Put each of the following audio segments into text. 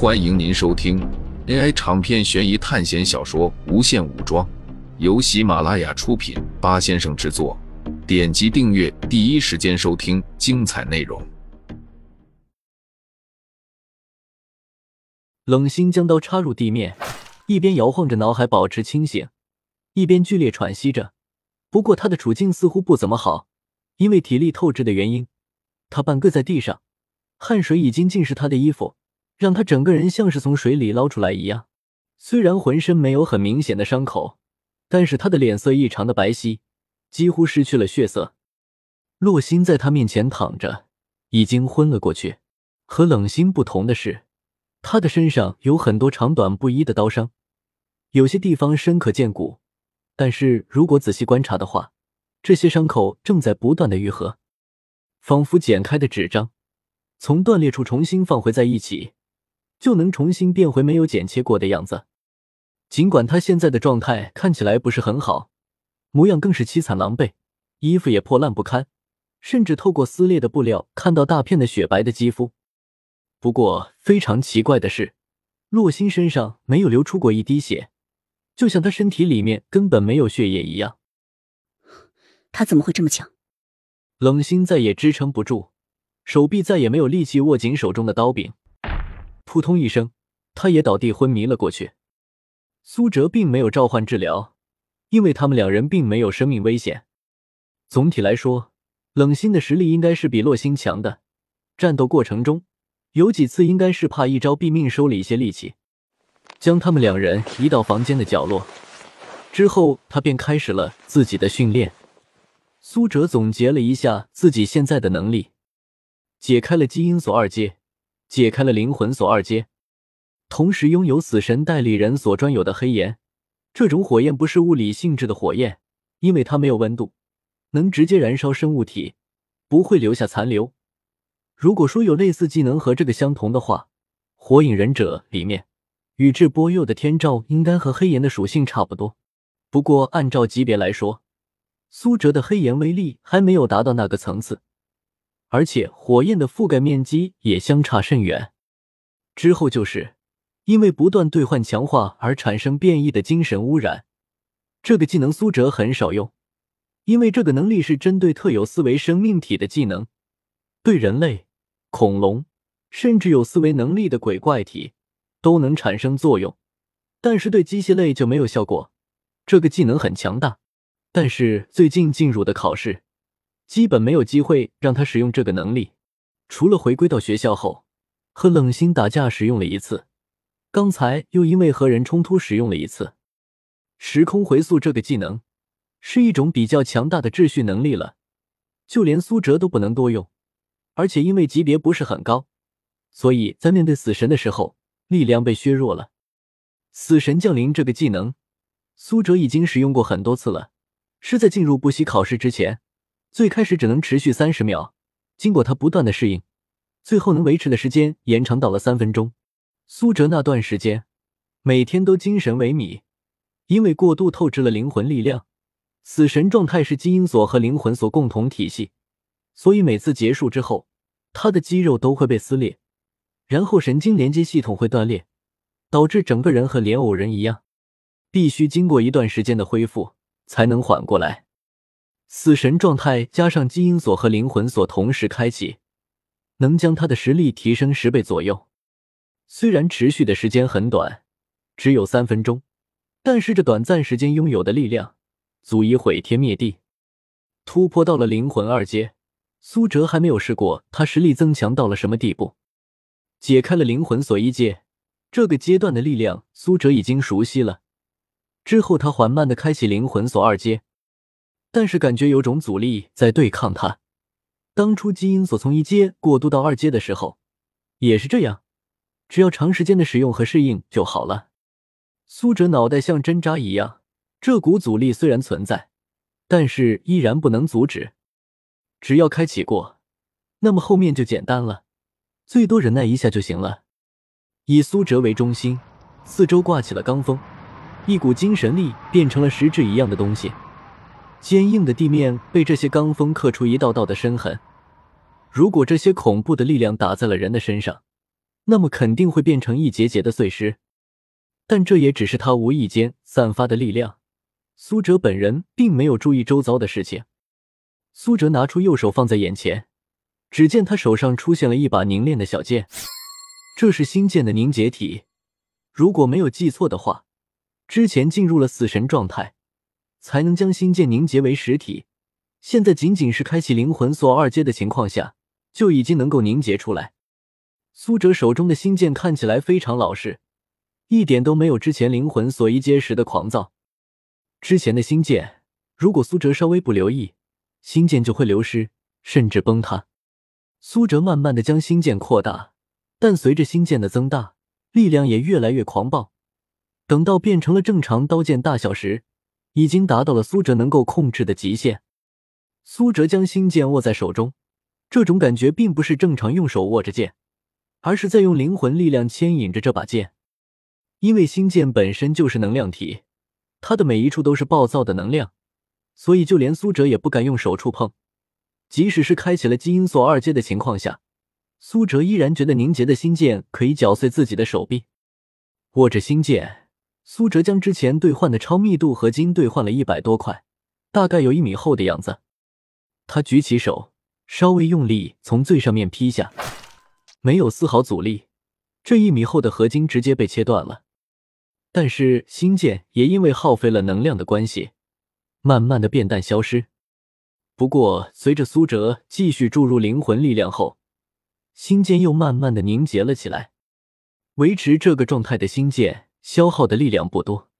欢迎您收听 AI 长篇悬疑探险小说《无限武装》，由喜马拉雅出品，巴先生制作。点击订阅，第一时间收听精彩内容。冷心将刀插入地面，一边摇晃着脑海保持清醒，一边剧烈喘息着。不过他的处境似乎不怎么好，因为体力透支的原因，他半跪在地上，汗水已经浸湿他的衣服，让他整个人像是从水里捞出来一样。虽然浑身没有很明显的伤口，但是他的脸色异常的白皙，几乎失去了血色。洛心在他面前躺着，已经昏了过去。和冷心不同的是，他的身上有很多长短不一的刀伤，有些地方深可见骨，但是如果仔细观察的话，这些伤口正在不断的愈合，仿佛剪开的纸张从断裂处重新放回在一起，就能重新变回没有剪切过的样子。尽管他现在的状态看起来不是很好，模样更是凄惨狼狈，衣服也破烂不堪，甚至透过撕裂的布料看到大片的雪白的肌肤。不过非常奇怪的是，洛心身上没有流出过一滴血，就像他身体里面根本没有血液一样。他怎么会这么强？冷心再也支撑不住，手臂再也没有力气握紧手中的刀柄。扑通一声，他也倒地昏迷了过去。苏哲并没有召唤治疗，因为他们两人并没有生命危险。总体来说，冷心的实力应该是比洛心强的，战斗过程中有几次应该是怕一招毙命收了一些力气。将他们两人移到房间的角落之后，他便开始了自己的训练。苏哲总结了一下自己现在的能力，解开了基因锁2阶，解开了灵魂锁2阶，同时拥有死神代理人所专有的黑炎。这种火焰不是物理性质的火焰，因为它没有温度，能直接燃烧生物体，不会留下残留。如果说有类似技能和这个相同的话，火影忍者里面宇智波鼬的天照应该和黑炎的属性差不多。不过按照级别来说，苏哲的黑炎威力还没有达到那个层次，而且火焰的覆盖面积也相差甚远。之后就是因为不断兑换强化而产生变异的精神污染，这个技能苏哲很少用，因为这个能力是针对特有思维生命体的技能，对人类、恐龙甚至有思维能力的鬼怪体都能产生作用，但是对机械类就没有效果。这个技能很强大，但是最近进入的考试基本没有机会让他使用这个能力，除了回归到学校后和冷心打架使用了一次，刚才又因为和人冲突使用了一次。时空回溯这个技能是一种比较强大的秩序能力了，就连苏哲都不能多用，而且因为级别不是很高，所以在面对死神的时候力量被削弱了。死神降临这个技能苏哲已经使用过很多次了，是在进入补习考试之前，最开始只能持续30秒，经过他不断的适应，最后能维持的时间延长到了3分钟。苏哲那段时间每天都精神萎靡，因为过度透支了灵魂力量。死神状态是基因锁和灵魂锁共同体系，所以每次结束之后他的肌肉都会被撕裂，然后神经连接系统会断裂，导致整个人和莲藕人一样，必须经过一段时间的恢复才能缓过来。死神状态加上基因锁和灵魂锁同时开启，能将他的实力提升10倍左右。虽然持续的时间很短，只有3分钟，但是这短暂时间拥有的力量足以毁天灭地。突破到了灵魂2阶，苏哲还没有试过他实力增强到了什么地步。解开了灵魂锁1阶，这个阶段的力量苏哲已经熟悉了。之后他缓慢地开启灵魂锁2阶，但是感觉有种阻力在对抗他。当初基因锁从1阶过渡到2阶的时候也是这样，只要长时间的使用和适应就好了。苏哲脑袋像针扎一样，这股阻力虽然存在，但是依然不能阻止。只要开启过，那么后面就简单了，最多忍耐一下就行了。以苏哲为中心，四周挂起了罡风，一股精神力变成了实质一样的东西。坚硬的地面被这些罡风刻出一道道的深痕，如果这些恐怖的力量打在了人的身上，那么肯定会变成一节节的碎尸。但这也只是他无意间散发的力量，苏哲本人并没有注意周遭的事情。苏哲拿出右手放在眼前，只见他手上出现了一把凝练的小剑，这是新建的凝结体，如果没有记错的话，之前进入了死神状态才能将新剑凝结为实体，现在仅仅是开启灵魂锁2阶的情况下就已经能够凝结出来。苏哲手中的新剑看起来非常老实，一点都没有之前灵魂锁1阶时的狂躁。之前的新剑如果苏哲稍微不留意，新剑就会流失甚至崩塌。苏哲慢慢地将新剑扩大，但随着新剑的增大，力量也越来越狂暴，等到变成了正常刀剑大小时，已经达到了苏哲能够控制的极限。苏哲将新剑握在手中，这种感觉并不是正常用手握着剑，而是在用灵魂力量牵引着这把剑。因为新剑本身就是能量体，它的每一处都是暴躁的能量，所以就连苏哲也不敢用手触碰。即使是开启了基因锁2阶的情况下，苏哲依然觉得凝结的新剑可以绞碎自己的手臂。握着新剑，苏哲将之前兑换的超密度合金兑换了100多块，大概有1米厚的样子。他举起手，稍微用力从最上面劈下，没有丝毫阻力，这1米厚的合金直接被切断了。但是新剑也因为耗费了能量的关系，慢慢的变淡消失。不过随着苏哲继续注入灵魂力量后，新剑又慢慢的凝结了起来。维持这个状态的新剑消耗的力量不多，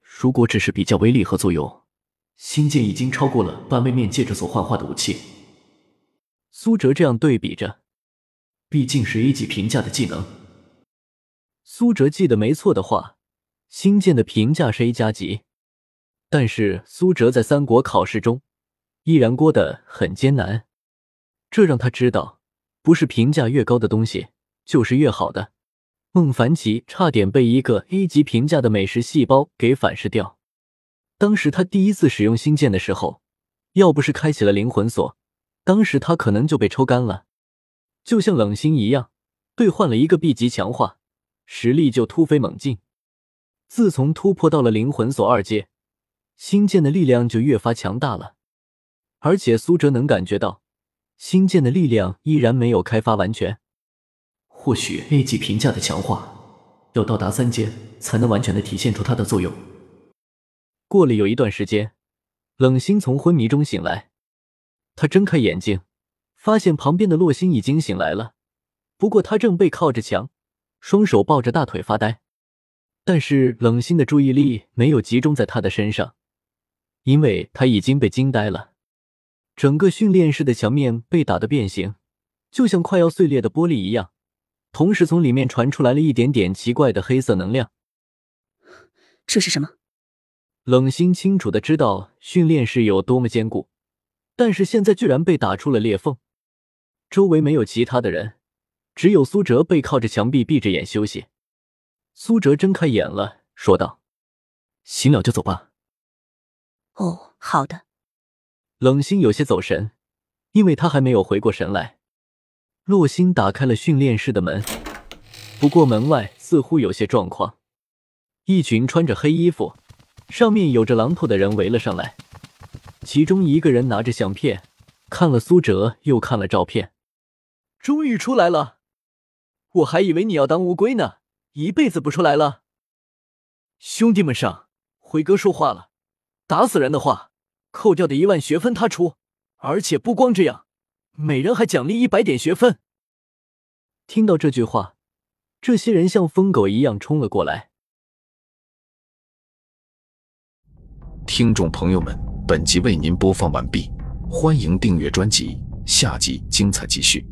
如果只是比较威力和作用，新剑已经超过了半位面戒指所幻化的武器。苏哲这样对比着，毕竟是A级评价的技能。苏哲记得没错的话，新剑的评价是A+级，但是苏哲在3国考试中依然过得很艰难，这让他知道，不是评价越高的东西就是越好的。孟凡奇差点被一个 A 级评价的美食细胞给反噬掉。当时他第一次使用新剑的时候，要不是开启了灵魂锁，当时他可能就被抽干了。就像冷心一样，兑换了一个 B 级强化，实力就突飞猛进。自从突破到了灵魂锁2阶，新剑的力量就越发强大了。而且苏哲能感觉到，新剑的力量依然没有开发完全。或许 A 级评价的强化要到达3阶才能完全的体现出它的作用。过了有一段时间，冷心从昏迷中醒来，他睁开眼睛，发现旁边的洛星已经醒来了，不过他正背靠着墙，双手抱着大腿发呆。但是冷心的注意力没有集中在他的身上，因为他已经被惊呆了。整个训练室的墙面被打得变形，就像快要碎裂的玻璃一样，同时从里面传出来了一点点奇怪的黑色能量。这是什么？冷心清楚地知道训练室有多么坚固，但是现在居然被打出了裂缝。周围没有其他的人，只有苏哲背靠着墙壁闭着眼休息。苏哲睁开眼了，说道：“醒了就走吧。”“哦，好的。”冷心有些走神，因为他还没有回过神来。洛星打开了训练室的门，不过门外似乎有些状况。一群穿着黑衣服，上面有着榔头的人围了上来，其中一个人拿着相片，看了苏哲又看了照片。终于出来了，我还以为你要当乌龟呢，一辈子不出来了。兄弟们上，辉哥说话了，打死人的话扣掉的1万学分他出，而且不光这样，每人还奖励100点学分。听到这句话，这些人像疯狗一样冲了过来。听众朋友们，本集为您播放完毕，欢迎订阅专辑，下集精彩继续。